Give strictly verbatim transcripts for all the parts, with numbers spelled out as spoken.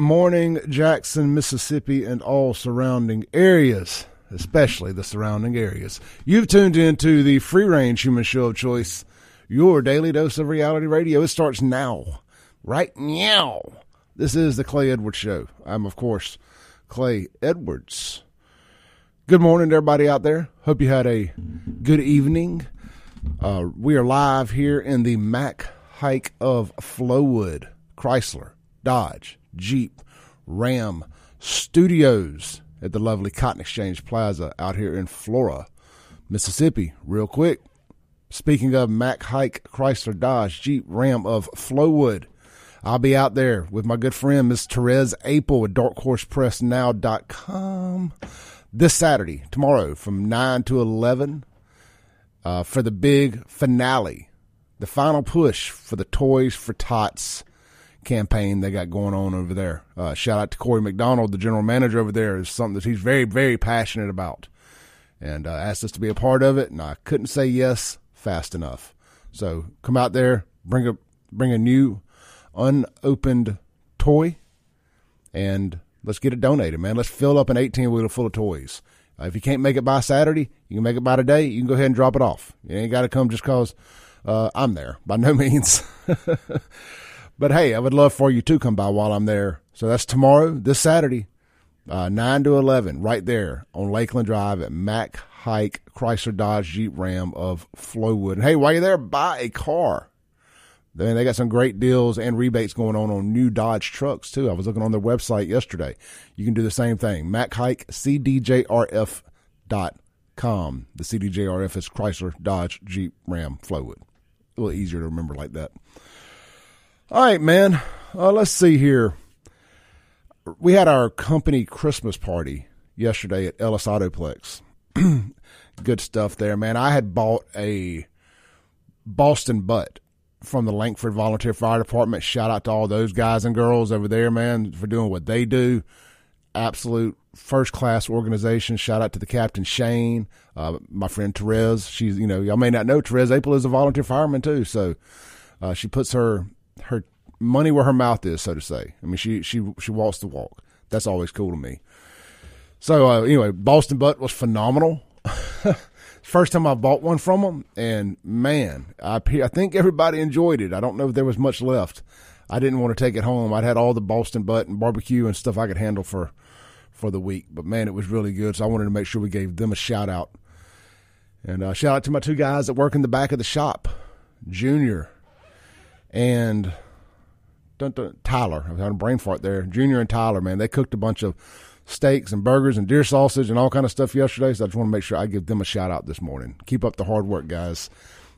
morning, Jackson, Mississippi, and all surrounding areas, especially the surrounding areas. You've tuned in to the free-range human show of choice, your daily dose of reality radio. It starts now, right now. This is the Clay Edwards Show. I'm, of course, Clay Edwards. Good morning to everybody out there. Hope you had a good evening. Uh, we are live here in the Mack Haik of Flowood, Chrysler, Dodge, Jeep, Ram Studios at the lovely Cotton Exchange Plaza out here in Flora, Mississippi. Real quick, speaking of Mack Haik, Chrysler, Dodge, Jeep, Ram of Flowood, I'll be out there with my good friend, Miss Therese Apel at dark horse press now dot com this Saturday, tomorrow, from nine to eleven uh, for the big finale, the final push for the Toys for Tots campaign they got going on over there. Uh, shout out to Corey McDonald, the general manager over there, is something that he's very, very passionate about, and uh, asked us to be a part of it, and I couldn't say yes fast enough. So come out there, bring a bring a new unopened toy, and let's get it donated, man. Let's fill up an eighteen-wheeler full of toys. Uh, if you can't make it by Saturday, you can make it by today. You can go ahead and drop it off. You ain't got to come just because uh, I'm there. By no means. But, hey, I would love for you to come by while I'm there. So that's tomorrow, this Saturday, uh, nine to eleven, right there on Lakeland Drive at Mack Haik Chrysler Dodge Jeep Ram of Flowood. And, hey, while you're there, buy a car. I mean, they got some great deals and rebates going on on new Dodge trucks, too. I was looking on their website yesterday. You can do the same thing. Mack Haik C D J R F dot com. The C D J R F is Chrysler, Dodge, Jeep, Ram, Flowood. A little easier to remember like that. All right, man. Uh, let's see here. We had our company Christmas party yesterday at Ellis Autoplex. Good stuff there, man. I had bought a Boston butt from the Lankford Volunteer Fire Department. Shout out to all those guys and girls over there, man, for doing what they do. Absolute first-class organization. Shout out to the Captain Shane, uh, my friend Therese. She's, you know, y'all may not know, Therese Apel is a volunteer fireman too. So uh, she puts her her money where her mouth is, so to say. I mean, she she she walks the walk. That's always cool to me. So uh, anyway, Boston butt was phenomenal. First time I bought one from them, and man, I, I think everybody enjoyed it. I don't know if there was much left. I didn't want to take it home. I'd had all the Boston butt and barbecue and stuff I could handle for, for the week, but man, it was really good. So I wanted to make sure we gave them a shout out, and uh, shout out to my two guys that work in the back of the shop, Junior and dun, dun, Tyler. I was having a brain fart there. Junior and Tyler, man, they cooked a bunch of steaks and burgers and deer sausage and all kind of stuff yesterday, so I just want to make sure I give them a shout out this morning. Keep up the hard work, guys.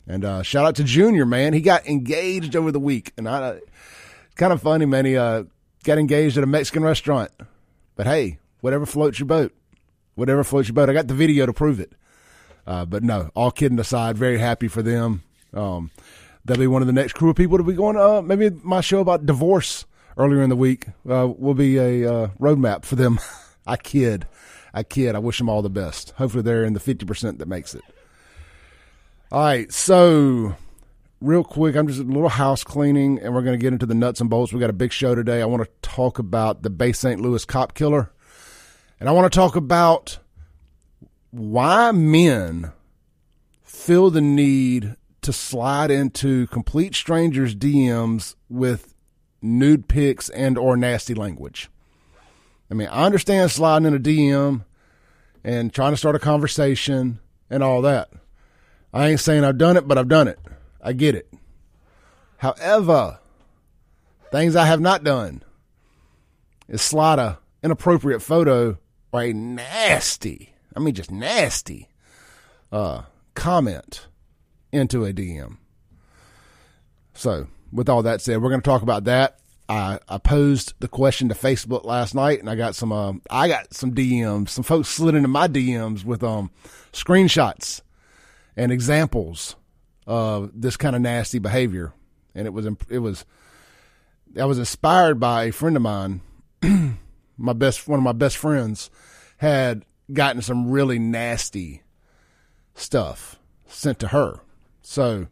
And uh shout out to Junior, man. He got engaged over the week, and I uh, it's kind of funny, man. He uh got engaged at a Mexican restaurant, but hey, whatever floats your boat, whatever floats your boat. I got the video to prove it. Uh but no, all kidding aside, very happy for them. Um they'll be one of the next crew of people to be going to uh, maybe my show about divorce earlier in the week uh, will be a uh, roadmap for them. I kid. I kid. I wish them all the best. Hopefully they're in the fifty percent that makes it. All right. So real quick, I'm just a little house cleaning, and we're going to get into the nuts and bolts. We got a big show today. I want to talk about the Bay Saint Louis cop killer, and I want to talk about why men feel the need to slide into complete strangers' D Ms with nude pics and or nasty language. I mean, I understand sliding in a D M and trying to start a conversation and all that. I ain't saying I've done it, but I've done it. I get it. However, things I have not done is slide a inappropriate photo or a nasty, I mean just nasty, uh, comment into a D M. So with all that said, we're going to talk about that. I, I posed the question to Facebook last night, and I got some um, I got some D Ms. Some folks slid into my D Ms with um, screenshots and examples of this kind of nasty behavior, and it was it was I was inspired by a friend of mine. my best one of my best friends had gotten some really nasty stuff sent to her, so.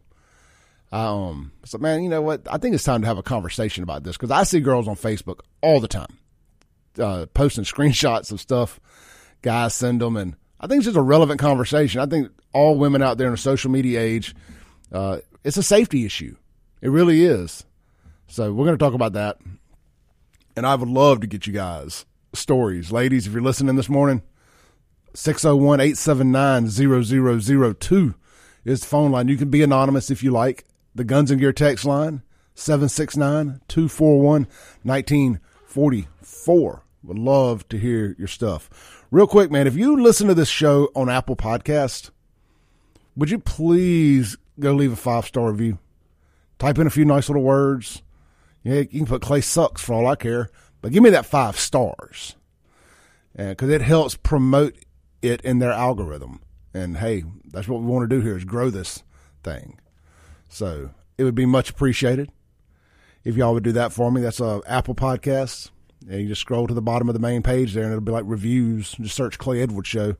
Um, so man, you know what? I think it's time to have a conversation about this, because I see girls on Facebook all the time. uh, posting screenshots of stuff guys send them, and I think it's just a relevant conversation. I think all women out there in the social media age, uh, it's a safety issue. It really is. So we're going to talk about that, and I would love to get you guys stories. Ladies, if you're listening this morning, six oh one, eight seven nine, zero zero zero two is the phone line. You can be anonymous if you like. The Guns and Gear text line, seven six nine, two four one, one nine four four. Would love to hear your stuff. Real quick, man, if you listen to this show on Apple Podcast, would you please go leave a five-star review? Type in a few nice little words. Yeah, you can put Clay Sucks for all I care, but give me that five stars. Because it helps promote it in their algorithm. And, hey, that's what we want to do here is grow this thing. So it would be much appreciated if y'all would do that for me. That's uh, Apple Podcasts. And you just scroll to the bottom of the main page there, and it'll be like reviews. Just search Clay Edwards Show.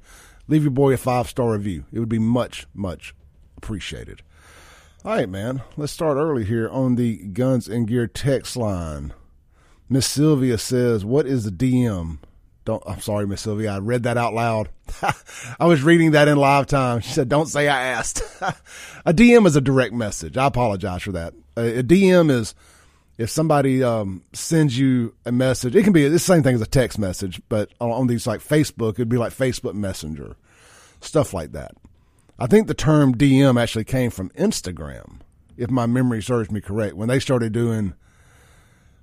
Leave your boy a five-star review. It would be much, much appreciated. All right, man. Let's start early here on the Guns and Gear text line. Miss Sylvia says, what is the D M? Don't, I'm sorry, Miss Sylvia. I read that out loud. I was reading that in live time. She said, don't say I asked. A D M is a direct message. I apologize for that. A, a D M is if somebody um, sends you a message. It can be the same thing as a text message, but on, on these like Facebook, it'd be like Facebook Messenger, stuff like that. I think the term D M actually came from Instagram, if my memory serves me correct, when they started doing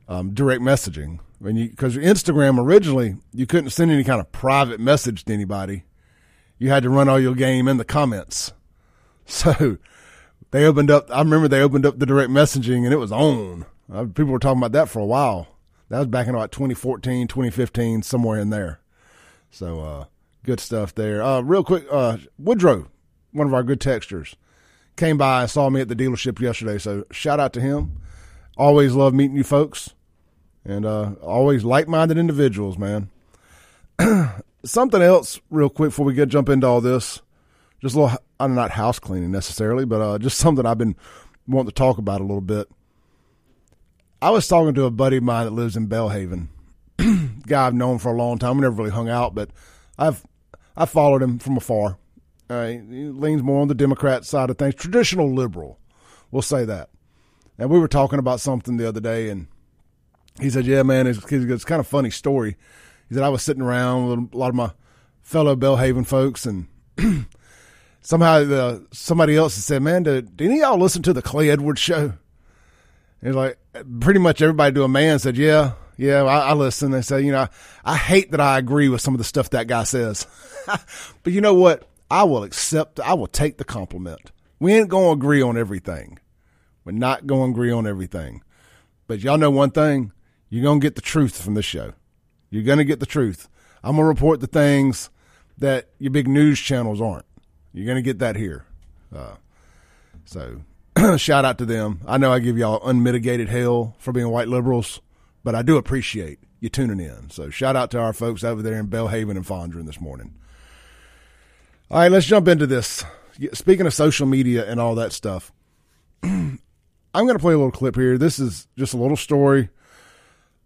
um, direct messaging. When you, because Instagram originally, you couldn't send any kind of private message to anybody. You had to run all your game in the comments. So they opened up, I remember they opened up the direct messaging, and it was on. Uh, people were talking about that for a while. That was back in about twenty fourteen, twenty fifteen, somewhere in there. So uh, good stuff there. Uh, real quick, uh, Woodrow, one of our good texters, came by and saw me at the dealership yesterday. So shout out to him. Always love meeting you folks. And uh, always like-minded individuals, man. Something else real quick before we get jump into all this. Just a little, I'm not house cleaning necessarily, but uh, just something I've been wanting to talk about a little bit. I was talking to a buddy of mine that lives in Belhaven. Guy I've known for a long time. We never really hung out, but I've I followed him from afar. Uh, he leans more on the Democrat side of things. Traditional liberal, we'll say that. And we were talking about something the other day, and he said, yeah, man, it's, it's kind of a funny story. He said, I was sitting around with a lot of my fellow Belhaven folks, and somehow the, somebody else said, man, do, do any of y'all listen to the Clay Edwards Show? He's like, pretty much everybody to a man said, yeah, yeah, I, I listen. They said, you know, I, I hate that I agree with some of the stuff that guy says. But you know what? I will accept, I will take the compliment. We ain't going to agree on everything. We're not going to agree on everything. But y'all know one thing. You're going to get the truth from this show. You're going to get the truth. I'm going to report the things that your big news channels aren't. You're going to get that here. Uh, so shout out to them. I know I give y'all unmitigated hell for being white liberals, but I do appreciate you tuning in. So shout out to our folks over there in Belhaven and Fondren this morning. All right, let's jump into this. Speaking of social media and all that stuff, I'm going to play a little clip here. This is just a little story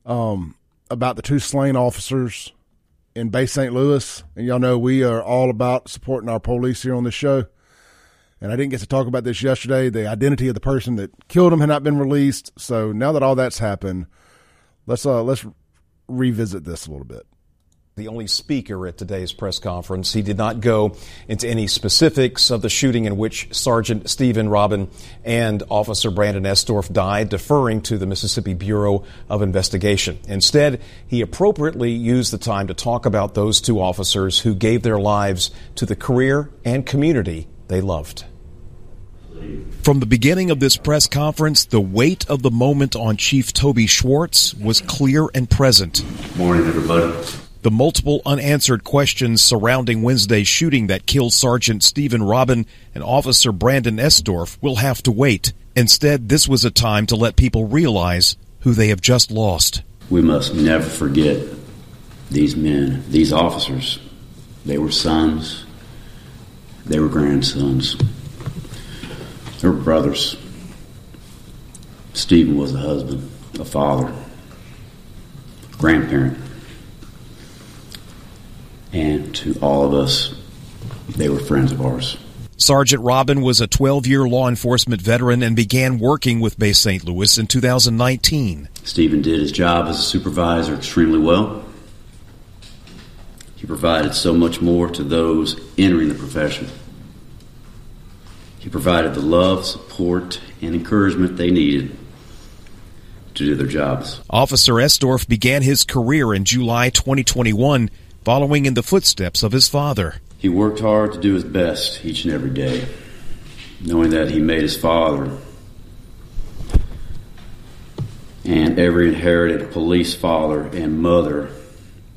Um, about the two slain officers in Bay Saint Louis. And y'all know we are all about supporting our police here on this show. And I didn't get to talk about this yesterday. The identity of the person that killed them had not been released. So now that all that's happened, let's uh, let's revisit this a little bit. The only speaker at today's press conference, he did not go into any specifics of the shooting in which Sergeant Stephen Robin and Officer Brandon Estorff died, deferring to the Mississippi Bureau of Investigation. Instead, he appropriately used the time to talk about those two officers who gave their lives to the career and community they loved. From the beginning of this press conference, the weight of the moment on Chief Toby Schwartz was clear and present. Good morning, everybody. The multiple unanswered questions surrounding Wednesday's shooting that killed Sergeant Stephen Robin and Officer Brandon Estorff will have to wait. Instead, this was a time to let people realize who they have just lost. We must never forget these men, these officers. They were sons. They were grandsons. They were brothers. Stephen was a husband, a father, a grandparent. and to all of us, they were friends of ours. Sergeant Robin was a twelve-year law enforcement veteran and began working with Bay Saint Louis in two thousand nineteen. Stephen did his job as a supervisor extremely well. He provided so much more to those entering the profession. He provided the love, support, and encouragement they needed to do their jobs. Officer Estorff began his career in July twenty twenty-one, following in the footsteps of his father. He worked hard to do his best each and every day, knowing that he made his father and every inherited police father and mother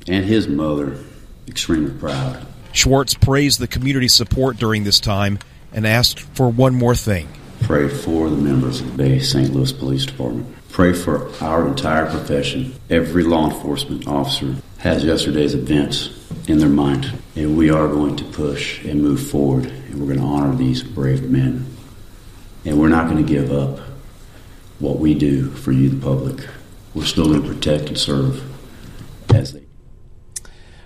and his mother extremely proud. Schwartz praised the community support during this time and asked for one more thing. Pray for the members of the Bay Saint Louis Police Department. Pray for our entire profession. Every law enforcement officer has yesterday's events in their mind, and we are going to push and move forward, and we're going to honor these brave men, and we're not going to give up what we do for you, the public. We're still going to protect and serve as they.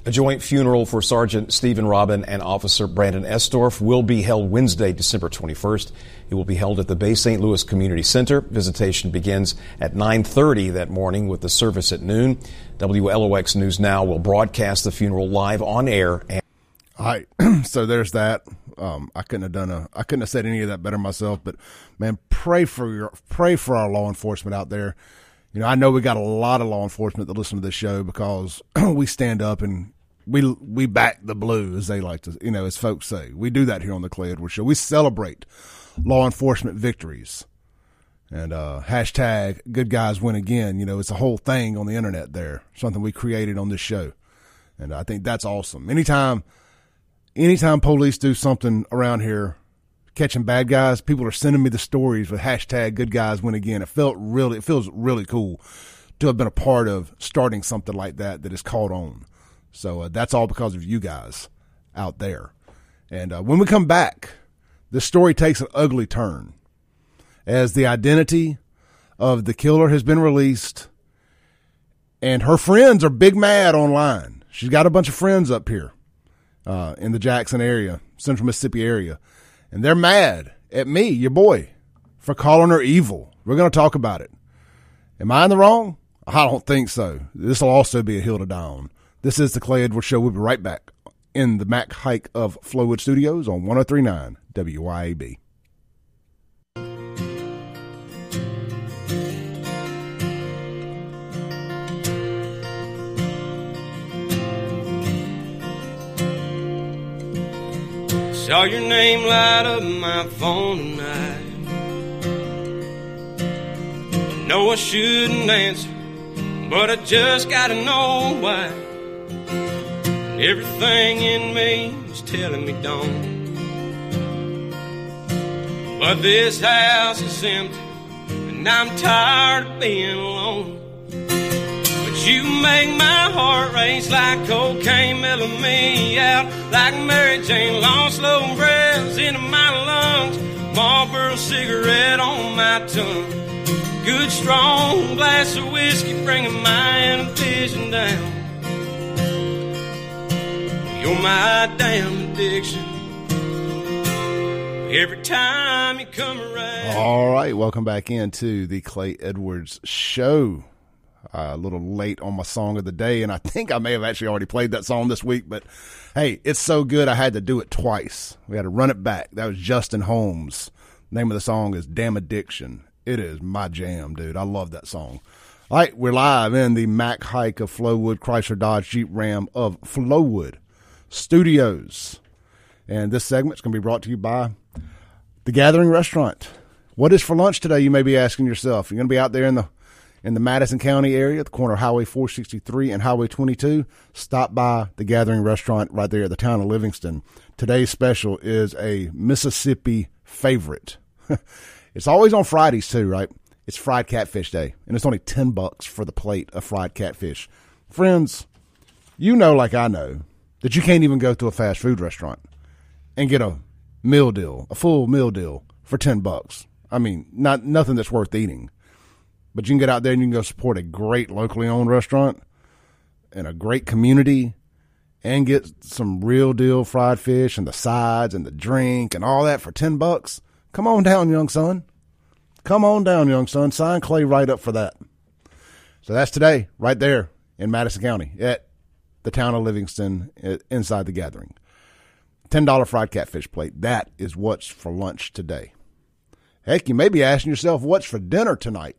A joint funeral for Sergeant Stephen Robin and Officer Brandon Estorff will be held Wednesday, December twenty-first. It will be held at the Bay Saint Louis Community Center. Visitation begins at nine thirty that morning with the service at noon. W L O X News Now will broadcast the funeral live on air. And- All right, so there's that. Um, I couldn't have done a, I couldn't have said any of that better myself. But man, pray for your, pray for our law enforcement out there. You know, I know we got a lot of law enforcement that listen to this show because we stand up and we we back the blue, as they like to, you know, as folks say. We do that here on the Clay Edwards Show. We celebrate law enforcement victories. And uh, hashtag good guys win again. You know, it's a whole thing on the internet there, something we created on this show. And I think that's awesome. Anytime, anytime police do something around here, catching bad guys, people are sending me the stories with hashtag good guys win again. It felt really, it feels really cool to have been a part of starting something like that that is caught on. So uh, that's all because of you guys out there. And uh, when we come back, the story takes an ugly turn as the identity of the killer has been released and her friends are big mad online. She's got a bunch of friends up here uh, in the Jackson area, Central Mississippi area. And they're mad at me, your boy, for calling her evil. We're going to talk about it. Am I in the wrong? I don't think so. This will also be a hill to die on. This is the Clay Edwards Show. We'll be right back in the Mack Haik of Flowood Studios on one oh three point nine W Y A B. Saw your name light up my phone tonight. No, I shouldn't answer, but I just gotta know why. Everything in me is telling me don't. But this house is empty, and I'm tired of being alone. You make my heart race like cocaine mellowing me out, like Mary Jane, long slow breaths into my lungs, Marlboro cigarette on my tongue, good strong glass of whiskey bringing my inhibition down. You're my damn addiction. Every time you come around. All right, welcome back into the Clay Edwards Show. Uh, a little late on my song of the day, and I think I may have actually already played that song this week, but hey, it's so good I had to do it twice. We had to run it back. That was Justin Holmes. The name of the song is Damn Addiction. It is my jam, dude. I love that song. All right, we're live in the Mack Haik of Flowood, Chrysler Dodge Jeep Ram of Flowood Studios. And this segment's going to be brought to you by The Gathering Restaurant. What is for lunch today, you may be asking yourself. You're going to be out there in the In the Madison County area, at the corner of Highway four sixty-three and Highway twenty-two, stop by The Gathering Restaurant right there at the town of Livingston. Today's special is a Mississippi favorite. It's always on Fridays too, right? It's Fried Catfish Day, and it's only ten bucks for the plate of fried catfish. Friends, you know like I know that you can't even go to a fast food restaurant and get a meal deal, a full meal deal for ten bucks. I mean, not nothing that's worth eating. But you can get out there and you can go support a great locally owned restaurant and a great community and get some real deal fried fish and the sides and the drink and all that for ten bucks, come on down, young son. Come on down, young son. Sign Clay right up for that. So that's today, right there in Madison County at the town of Livingston inside the Gathering. ten dollar fried catfish plate. That is what's for lunch today. Heck, you may be asking yourself, what's for dinner tonight?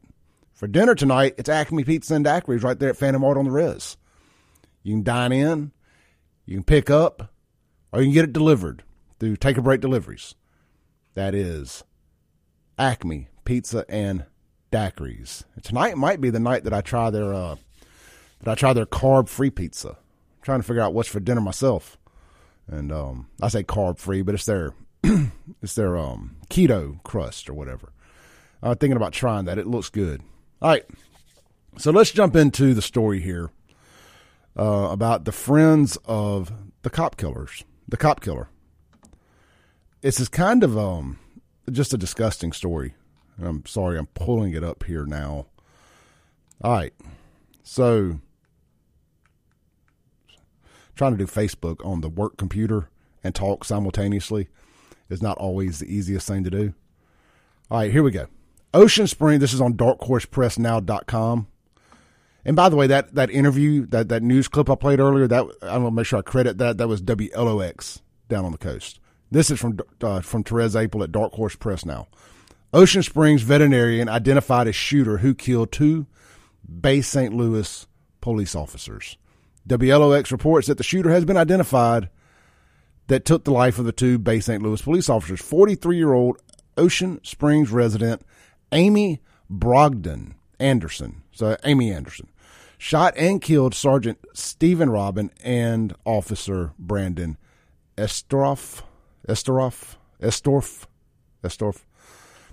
For dinner tonight, it's Acme Pizza and Daiquiris right there at Phantom Mart on the Res. You can dine in, you can pick up, or you can get it delivered through Take a Break Deliveries. That is Acme Pizza and Daiquiris. And tonight might be the night that I try their uh, that I try their carb-free pizza. I'm trying to figure out what's for dinner myself, and um, I say carb-free, but it's their it's their um, keto crust or whatever. I'm uh, thinking about trying that. It looks good. All right, so let's jump into the story here uh, about the friends of the cop killers, the cop killer. This is kind of um just a disgusting story. I'm sorry, I'm pulling it up here now. All right. So, trying to do Facebook on the work computer and talk simultaneously is not always the easiest thing to do. All right, here we go. Ocean Springs, this is on dark horse press now dot com. And by the way, that that interview, that, that news clip I played earlier, that I want to make sure I credit that. That was W L O X down on the coast. This is from, uh, from Therese Apel at Dark Horse Press Now. Ocean Springs veterinarian identified as shooter who killed two Bay Saint Louis police officers. W L O X reports that the shooter has been identified that took the life of the two Bay Saint Louis police officers. forty-three-year-old Ocean Springs resident Amy Brogdon Anderson, so Amy Anderson, shot and killed Sergeant Stephen Robin and Officer Brandon Estorff, Estorff, Estorff, Estorff.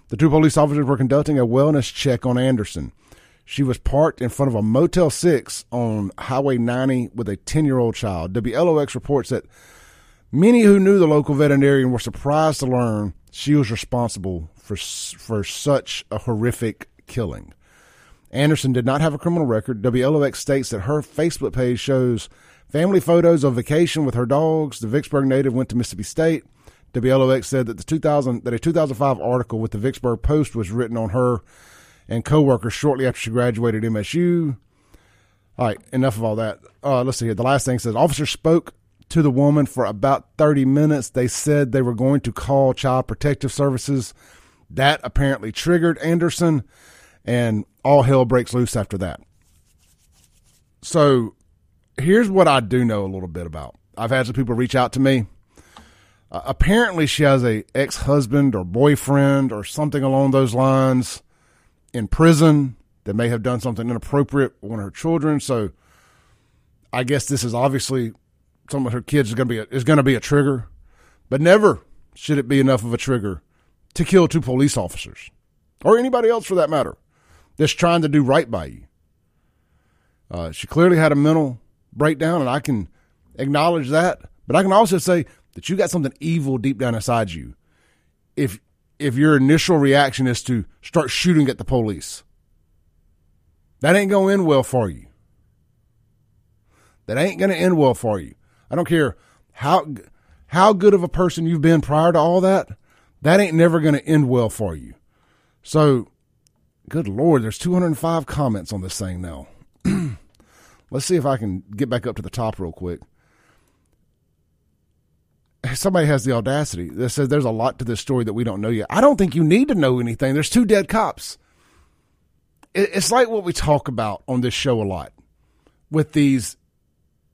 The two police officers were conducting a wellness check on Anderson. She was parked in front of a Motel six on Highway ninety with a ten-year-old child. W L O X reports that many who knew the local veterinarian were surprised to learn she was responsible for, for such a horrific killing. Anderson did not have a criminal record. W L O X states that her Facebook page shows family photos of vacation with her dogs. The Vicksburg native went to Mississippi State. W L O X said that the two thousand that a two thousand five article with the Vicksburg Post was written on her and coworkers shortly after she graduated M S U. All right, enough of all that. Uh, let's see here. The last thing says, officers spoke to the woman for about thirty minutes. They said they were going to call Child Protective Services. That apparently triggered Anderson, and all hell breaks loose after that. So here's what I do know a little bit about. I've had some people reach out to me. Uh, apparently she has a ex-husband or boyfriend or something along those lines in prison that may have done something inappropriate with one of her children. So I guess this is obviously some of her kids is going to be a, is going to be a trigger, but never should it be enough of a trigger to kill two police officers or anybody else for that matter that's trying to do right by you. Uh, she clearly had a mental breakdown, and I can acknowledge that, but I can also say that you got something evil deep down inside you. If if your initial reaction is to start shooting at the police, that ain't going to end well for you. That ain't going to end well for you. I don't care how how good of a person you've been prior to all that. That ain't never going to end well for you. So, good Lord, there's two hundred five comments on this thing now. Let's see if I can get back up to the top real quick. Somebody has the audacity that says there's a lot to this story that we don't know yet. I don't think you need to know anything. There's two dead cops. It's like what we talk about on this show a lot with these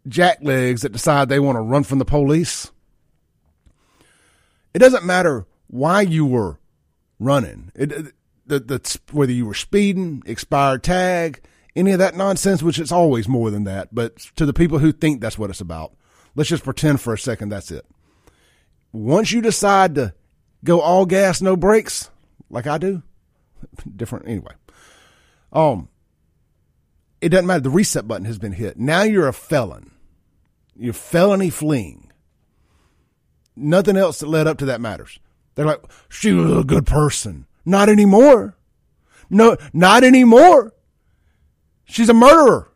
jacklegs that decide they want to run from the police. It doesn't matter why you were running, it, the, the, whether you were speeding, expired tag, any of that nonsense, which it's always more than that. But to the people who think that's what it's about, let's just pretend for a second that's it. Once you decide to go all gas, no brakes, like I do, different anyway, um, it doesn't matter. The reset button has been hit. Now you're a felon. You're felony fleeing. Nothing else that led up to that matters. They're like, she was a good person. Not anymore. No, not anymore. She's a murderer.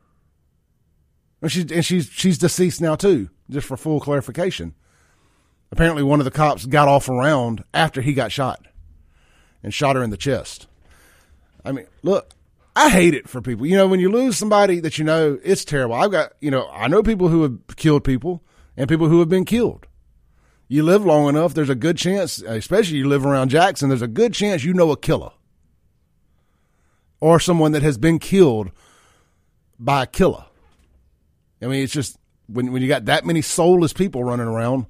And she's, and she's she's deceased now too, just for full clarification. Apparently one of the cops got off around after he got shot and shot her in the chest. I mean, look, I hate it for people. You know, when you lose somebody that you know, it's terrible. I've got, you know, I know people who have killed people and people who have been killed. You live long enough, there's a good chance, especially you live around Jackson, there's a good chance you know a killer or someone that has been killed by a killer. I mean, it's just when when you got that many soulless people running around,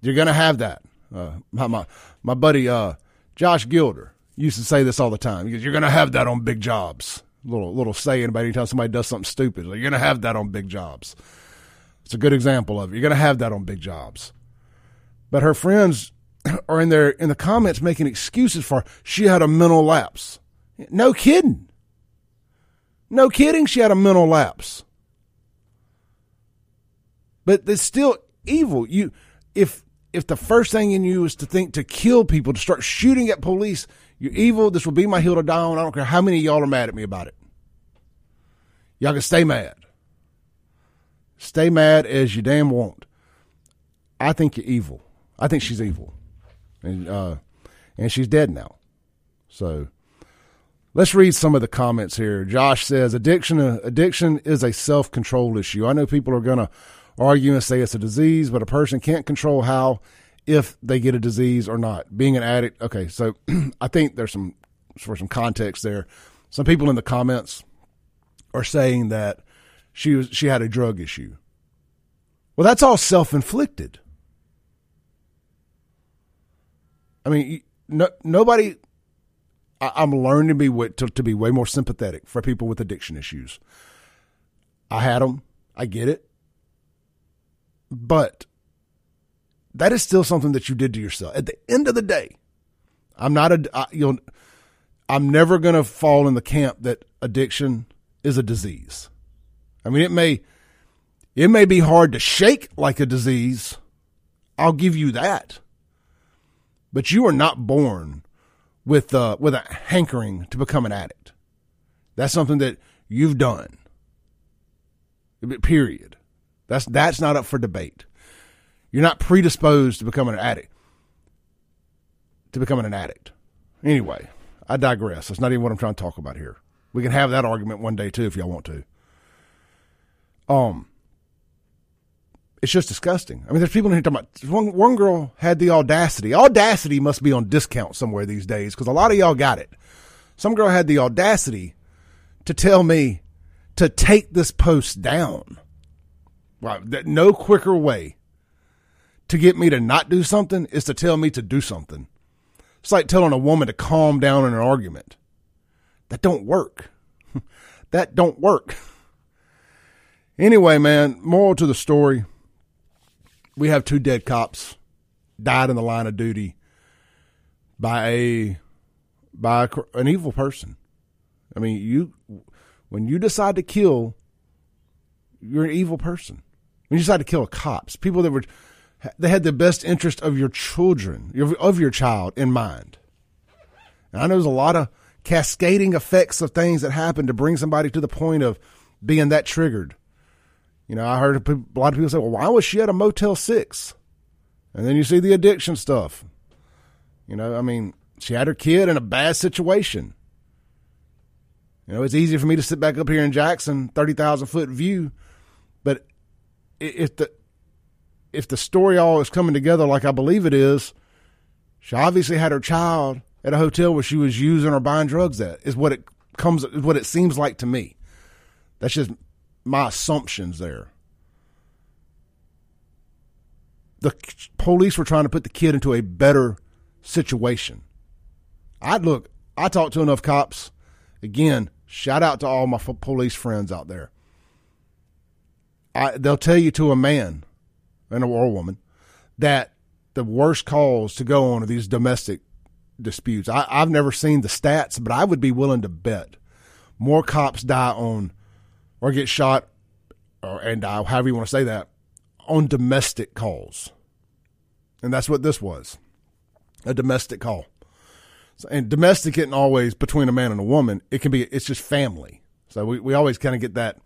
you're going to have that. Uh, my, my my buddy uh, Josh Gilder used to say this all the time. He goes, you're going to have that on big jobs. Little little saying about anytime somebody does something stupid. Like, you're going to have that on big jobs. It's a good example of it. You're going to have that on big jobs. But her friends are in there in the comments making excuses for her. She had a mental lapse. No kidding. No kidding. She had a mental lapse. But it's still evil. You, if if the first thing in you is to think to kill people, to start shooting at police, you're evil. This will be my hill to die on. I don't care how many of y'all are mad at me about it. Y'all can stay mad. Stay mad as you damn want. I think you're evil. I think she's evil, and uh, and she's dead now. So let's read some of the comments here. Josh says, addiction addiction is a self-control issue. I know people are going to argue and say it's a disease, but a person can't control how, if they get a disease or not. Being an addict, okay, so I think there's some, for some context there, some people in the comments are saying that she was she had a drug issue. Well, that's all self-inflicted. I mean, no, nobody. I, I'm learning to be to, to be way more sympathetic for people with addiction issues. I had them. I get it. But that is still something that you did to yourself. At the end of the day, I'm not a. I, you know, I'm never going to fall in the camp that addiction is a disease. I mean, it may, it may be hard to shake like a disease. I'll give you that. But you are not born with uh, with a hankering to become an addict. That's something that you've done. Period. That's that's not up for debate. You're not predisposed to becoming an addict. To becoming an addict. Anyway, I digress. That's not even what I'm trying to talk about here. We can have that argument one day too if y'all want to. Um, it's just disgusting. I mean, there's people in here talking about one. One girl had the audacity. Audacity must be on discount somewhere these days because a lot of y'all got it. Some girl had the audacity to tell me to take this post down. Wow, that no quicker way to get me to not do something is to tell me to do something. It's like telling a woman to calm down in an argument. That don't work. That don't work. Anyway, man, moral to the story. We have two dead cops died in the line of duty by a by a, an evil person. I mean, you when you decide to kill, you're an evil person. When you decide to kill cops, people that were they had the best interest of your children, your, of your child in mind. And I know there's a lot of cascading effects of things that happen to bring somebody to the point of being that triggered. You know, I heard a lot of people say, well, why was she at a Motel six? And then you see the addiction stuff. You know, I mean, she had her kid in a bad situation. You know, it's easy for me to sit back up here in Jackson, thirty thousand foot view. But if the if the story all is coming together like I believe it is, she obviously had her child at a hotel where she was using or buying drugs at, is what it comes, is what it seems like to me. That's just my assumptions there. The police were trying to put the kid into a better situation. I'd look, I talked to enough cops. Again, shout out to all my f- police friends out there. I, they'll tell you to a man and a, or a woman that the worst calls to go on are these domestic disputes. I, I've never seen the stats, but I would be willing to bet more cops die on or get shot, or and die, however you want to say that, on domestic calls. And that's what this was, a domestic call. So, and domestic isn't always between a man and a woman. It can be, it's just family. So we, we always kind of get that.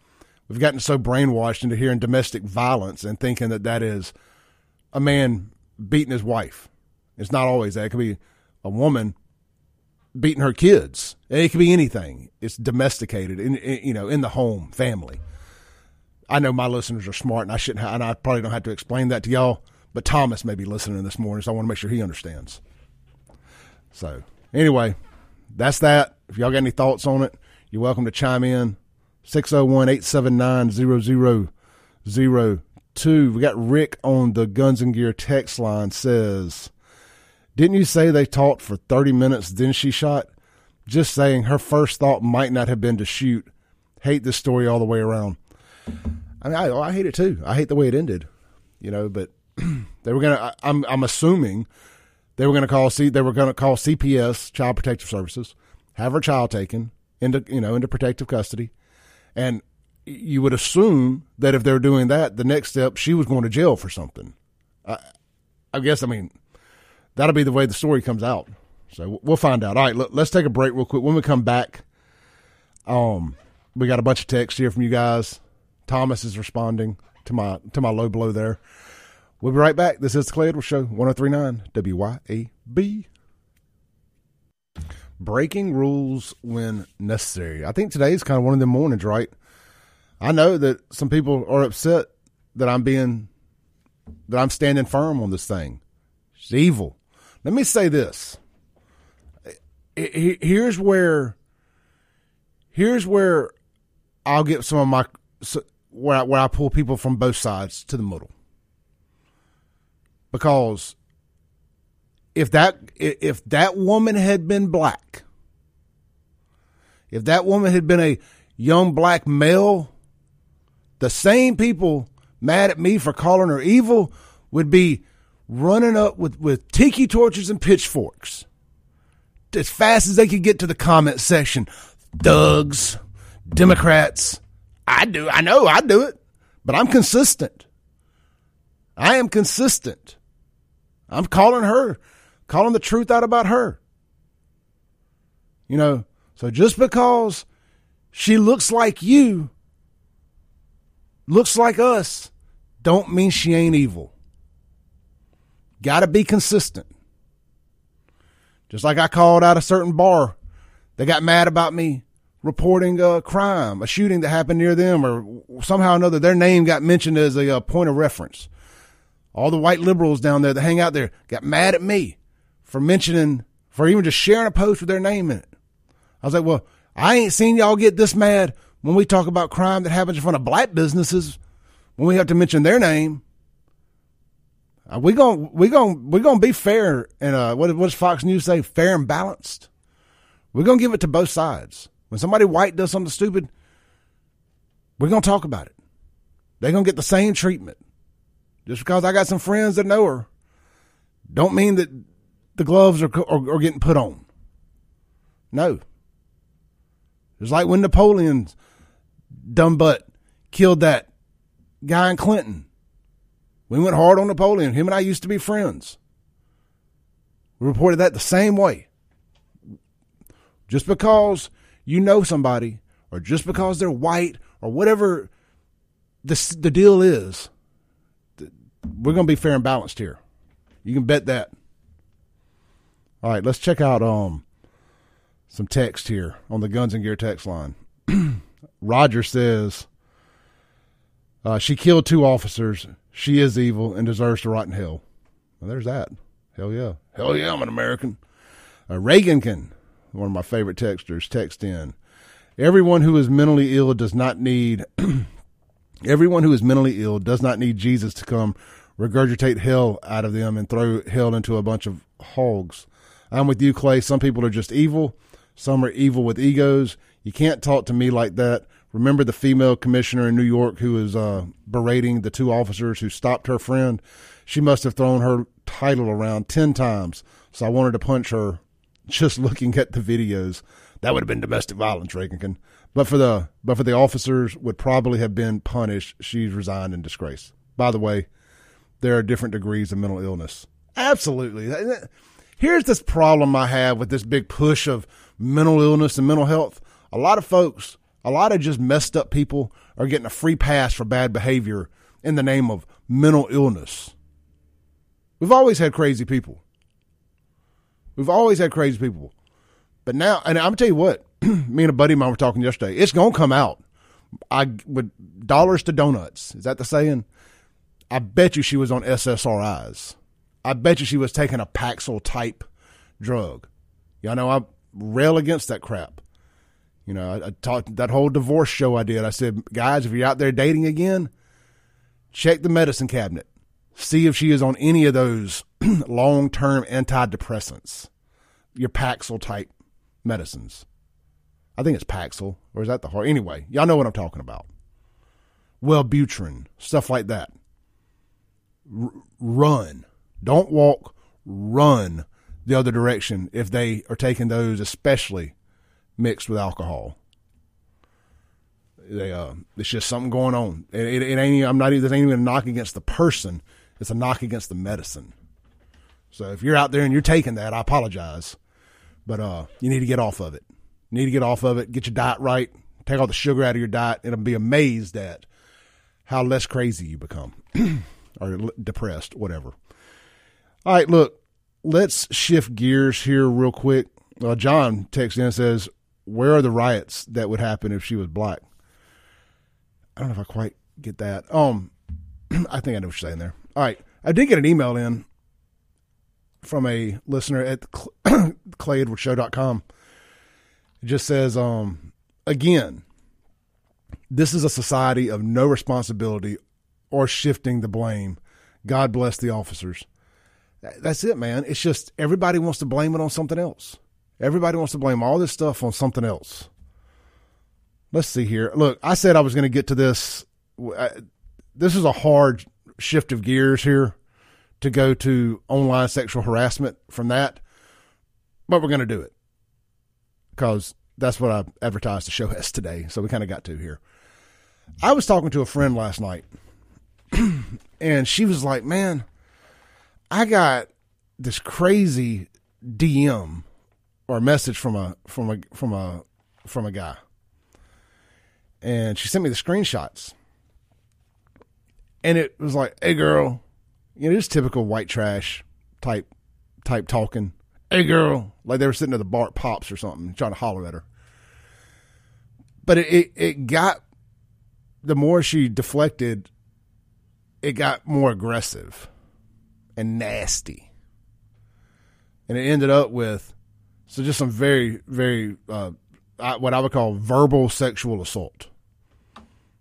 We've gotten so brainwashed into hearing domestic violence and thinking that that is a man beating his wife. It's not always that. It could be a woman beating her kids. It could be anything. It's domesticated, in, in, you know, in the home, family. I know my listeners are smart, and I shouldn't, ha- and I probably don't have to explain that to y'all. But Thomas may be listening this morning, so I want to make sure he understands. So anyway, that's that. If y'all got any thoughts on it, you're welcome to chime in. six oh one, eight seven nine, zero zero zero two. We got Rick on the Guns and Gear text line. Says, didn't you say they talked for thirty minutes, then she shot? Just saying, her first thought might not have been to shoot. Hate this story all the way around. I mean, I, I hate it too. I hate the way it ended, you know, but they were going to, I'm I'm assuming they were going to call C, they were going to call C P S, Child Protective Services, have her child taken into, you know, into protective custody. And you would assume that if they're doing that, the next step, she was going to jail for something. I, I guess, I mean, that'll be the way the story comes out. So we'll find out. All right, let's take a break real quick. When we come back, um, we got a bunch of texts here from you guys. Thomas is responding to my to my low blow there. We'll be right back. This is the Clay Edwards Show, one oh three nine W Y A B. Breaking rules when necessary. I think today's kind of one of them mornings, right? I know that some people are upset that I'm being, that I'm standing firm on this thing. It's evil. Let me say this. Here's where, here's where I'll get some of my, where I, where I pull people from both sides to the middle. Because if that, if that woman had been black, if that woman had been a young black male, the same people mad at me for calling her evil would be running up with, with tiki torches and pitchforks as fast as they could get to the comment section. Thugs, Democrats. I do. I know I do it, but I'm consistent. I am consistent. I'm calling her, calling the truth out about her. You know, so just because she looks like you, looks like us, don't mean she ain't evil. Got to be consistent. Just like I called out a certain bar that got mad about me reporting a crime, a shooting that happened near them, or somehow or another their name got mentioned as a, a point of reference. All the white liberals down there that hang out there got mad at me for mentioning, for even just sharing a post with their name in it. I was like, well, I ain't seen y'all get this mad when we talk about crime that happens in front of black businesses when we have to mention their name. Uh, we gon' we gon' we gonna be fair and uh, what what does Fox News say? Fair and balanced. We're gonna give it to both sides. When somebody white does something stupid, we're gonna talk about it. They're gonna get the same treatment. Just because I got some friends that know her, don't mean that the gloves are, are, are getting put on. No. It's like when Napoleon's dumb butt killed that guy in Clinton. We went hard on Napoleon. Him and I used to be friends. We reported that the same way. Just because you know somebody, or just because they're white, or whatever the, the deal is, we're going to be fair and balanced here. You can bet that. All right, let's check out um some text here on the Guns and Gear text line. Roger says, uh, she killed two officers. She is evil and deserves to rot in hell. Well, there's that. Hell yeah. Hell yeah, I'm an American. Uh, Reagankin, one of my favorite texters, text in. Everyone who is mentally ill does not need... Everyone who is mentally ill does not need Jesus to come regurgitate hell out of them and throw hell into a bunch of hogs. I'm with you, Clay. Some people are just evil. Some are evil with egos. You can't talk to me like that. Remember the female commissioner in New York who was uh, berating the two officers who stopped her friend? She must have thrown her title around ten times, so I wanted to punch her just looking at the videos. That would have been domestic violence, Reagan. But for the but for the officers would probably have been punished. She's resigned in disgrace. By the way, there are different degrees of mental illness. Absolutely. Here's this problem I have with this big push of mental illness and mental health. A lot of folks, a lot of just messed up people are getting a free pass for bad behavior in the name of mental illness. We've always had crazy people. We've always had crazy people. But now, and I'm going to tell you what, me and a buddy of mine were talking yesterday. It's going to come out. I would dollars to donuts. Is that the saying? I bet you she was on S S R Is. I bet you she was taking a Paxil-type drug. Y'all know I rail against that crap. You know, I, I talked that whole divorce show I did. I said, guys, if you're out there dating again, check the medicine cabinet. See if she is on any of those long-term antidepressants, your Paxil-type medicines. I think it's Paxil, or is that the heart? Anyway, y'all know what I'm talking about. Wellbutrin, stuff like that. R- run. Don't walk, run the other direction if they are taking those, especially mixed with alcohol. They, uh, it's just something going on. It, it, it ain't. I'm not even. It ain't even a knock against the person. It's a knock against the medicine. So if you're out there and you're taking that, I apologize, but uh, you need to get off of it. You need to get off of it. Get your diet right. Take all the sugar out of your diet, and be amazed at how less crazy you become, or depressed, whatever. All right, look. Let's shift gears here real quick. Uh, John texts in and says, "Where are the riots that would happen if she was black?" I don't know if I quite get that. Um, I think I know what you're saying there. All right. I did get an email in from a listener at clay edwards show dot com. It just says, um, again, this is a society of no responsibility or shifting the blame. God bless the officers. That's it, man. It's just everybody wants to blame it on something else. Everybody wants to blame all this stuff on something else. Let's see here. Look, I said I was going to get to this. This is a hard shift of gears here to go to online sexual harassment from that, but we're going to do it because that's what I advertised the show as today. So we kind of got to here. I was talking to a friend last night and she was like, man, I got this crazy D M or message from a, from a, from a, from a guy. And she sent me the screenshots. And it was like, hey, girl. You know, just typical white trash type type talking. Hey, girl. Like they were sitting at the bar at Pops or something, trying to holler at her. But it, it, it got, the more she deflected, it got more aggressive and nasty. And it ended up with, so just some very, very, uh, I, what I would call verbal sexual assault.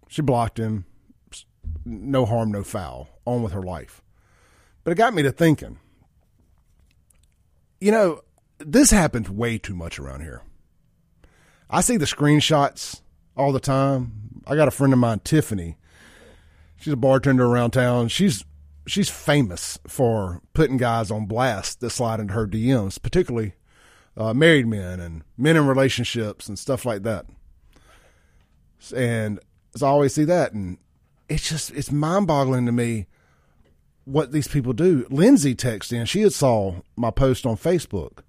She blocked him. No harm, no foul. On with her life. But it got me to thinking, you know, this happens way too much around here. I see the screenshots all the time. I got a friend of mine, Tiffany. She's a bartender around town. She's she's famous for putting guys on blast that slide into her D Ms, particularly uh, married men and men in relationships and stuff like that. And so I always see that, and it's just, it's mind boggling to me what these people do. Lindsay texted in. She had saw my post on Facebook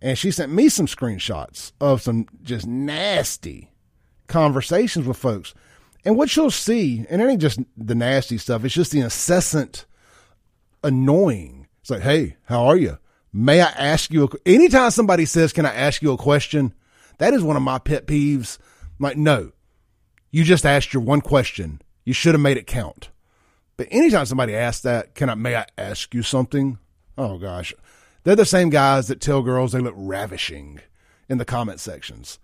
and she sent me some screenshots of some just nasty conversations with folks. And what you'll see, and it ain't just the nasty stuff. It's just the incessant annoying. It's like, hey, how are you? May I ask you? A, anytime somebody says, can I ask you a question? That is one of my pet peeves. I'm like, no, you just asked your one question. You should have made it count. But anytime somebody asks that, can I, may I ask you something? Oh gosh. They're the same guys that tell girls they look ravishing in the comment sections.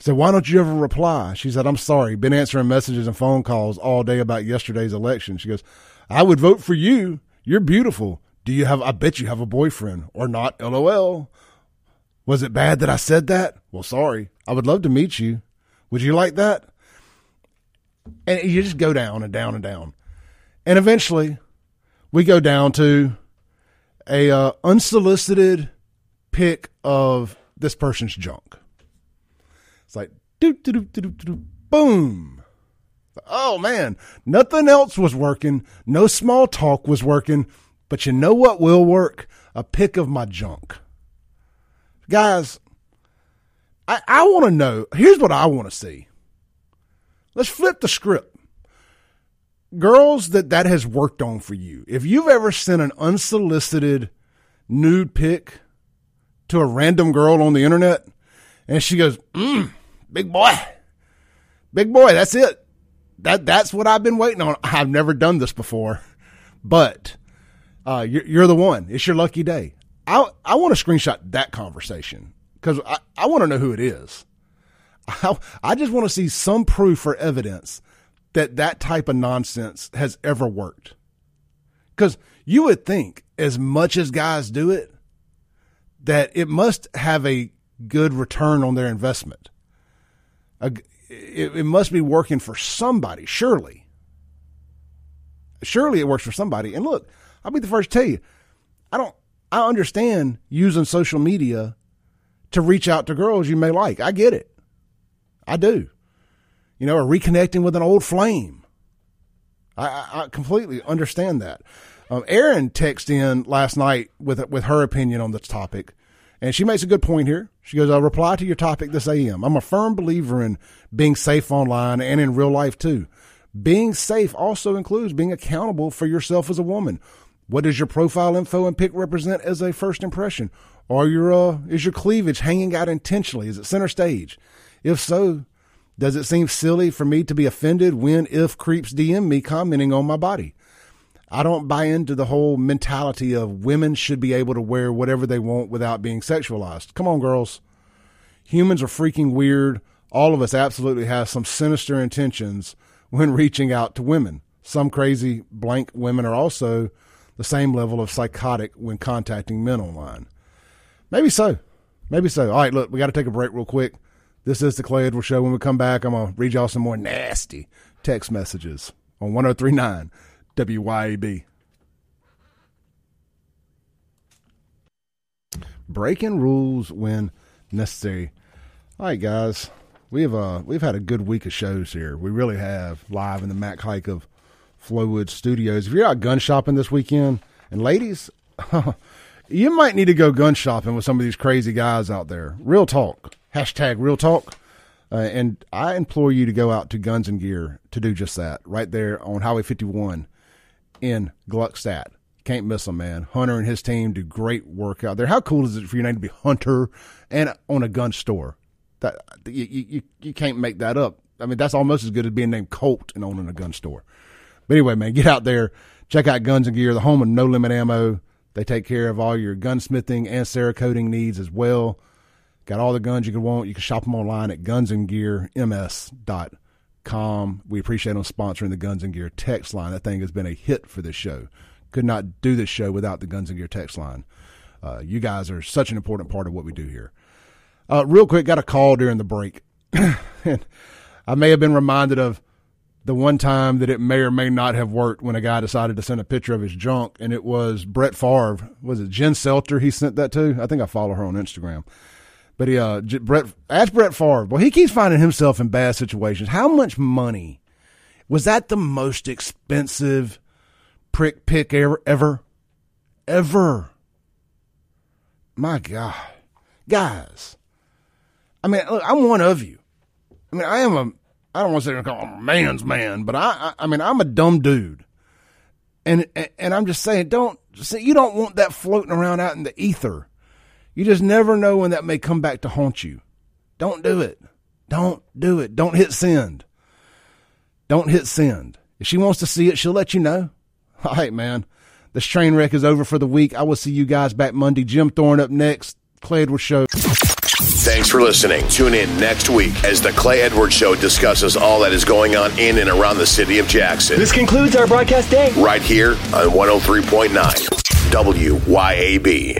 So why don't you ever reply? She said, I'm sorry. Been answering messages and phone calls all day about yesterday's election. She goes, I would vote for you. You're beautiful. Do you have, I bet you have a boyfriend or not? LOL. Was it bad that I said that? Well, sorry. I would love to meet you. Would you like that? And you just go down and down and down. And eventually we go down to a uh, unsolicited pick of this person's junk. It's like, doop, doop, doop, doop, boom. Oh man, nothing else was working. No small talk was working, but you know what will work? A pick of my junk. Guys, I, I want to know, here's what I want to see. Let's flip the script. Girls that that has worked on for you. If you've ever sent an unsolicited nude pic to a random girl on the internet and she goes, mm, big boy, big boy, that's it. That That's what I've been waiting on. I've never done this before, but uh, you're, you're the one. It's your lucky day. I I want to screenshot that conversation because I, I want to know who it is. I, I just want to see some proof or evidence that that type of nonsense has ever worked. Because you would think, as much as guys do it, that it must have a good return on their investment. A, it, it must be working for somebody, surely. Surely it works for somebody. And look, I'll be the first to tell you, I don't, I understand using social media to reach out to girls you may like. I get it. I do. You know, or reconnecting with an old flame. I, I, I completely understand that. Um, Erin texted in last night with with her opinion on this topic, and she makes a good point here. She goes, I'll reply to your topic this A M. I'm a firm believer in being safe online and in real life, too. Being safe also includes being accountable for yourself as a woman. What does your profile info and pic represent as a first impression? Or your uh, is your cleavage hanging out intentionally? Is it center stage? If so, does it seem silly for me to be offended when, if creeps D M me commenting on my body? I don't buy into the whole mentality of women should be able to wear whatever they want without being sexualized. Come on, girls. Humans are freaking weird. All of us absolutely have some sinister intentions when reaching out to women. Some crazy blank women are also the same level of psychotic when contacting men online. Maybe so. Maybe so. All right, look, we got to take a break real quick. This is the Clay Edwards Show. When we come back, I'm going to read y'all some more nasty text messages on one oh three point nine W Y A B. Breaking rules when necessary. All right, guys. We've uh, we've had a good week of shows here. We really have, live in the Mack Haik of Flowood Studios. If you're out gun shopping this weekend, and ladies, you might need to go gun shopping with some of these crazy guys out there. Real talk. Hashtag real talk. Uh, and I implore you to go out to Guns and Gear to do just that, right there on Highway fifty-one in Gluckstadt. Can't miss them, man. Hunter and his team do great work out there. How cool is it for your name to be Hunter and on a gun store? That you, you, you can't make that up. I mean, that's almost as good as being named Colt and owning a gun store. But anyway, man, get out there. Check out Guns and Gear, the home of No Limit Ammo. They take care of all your gunsmithing and Cerakoting needs as well. Got all the guns you could want. You can shop them online at guns and gear M S dot com. We appreciate them sponsoring the Guns and Gear text line. That thing has been a hit for this show. Could not do this show without the Guns and Gear text line. Uh, you guys are such an important part of what we do here. Uh, real quick, got a call during the break. And I may have been reminded of the one time that it may or may not have worked when a guy decided to send a picture of his junk, and it was Brett Favre. Was it Jen Selter he sent that to? I think I follow her on Instagram. But he, uh, Brett, ask Brett Favre. Well, he keeps finding himself in bad situations. How much money was that? The most expensive prick pick ever, ever, ever. My God, guys. I mean, look, I'm one of you. I mean, I am a. I don't want to say I'm a man's man, but I, I. I mean, I'm a dumb dude, and and I'm just saying, don't see. You don't want that floating around out in the ether. You just never know when that may come back to haunt you. Don't do it. Don't do it. Don't hit send. Don't hit send. If she wants to see it, she'll let you know. All right, man. This train wreck is over for the week. I will see you guys back Monday. Jim Thorne up next. Clay Edwards Show. Thanks for listening. Tune in next week as the Clay Edwards Show discusses all that is going on in and around the city of Jackson. This concludes our broadcast day. Right here on one oh three point nine W Y A B.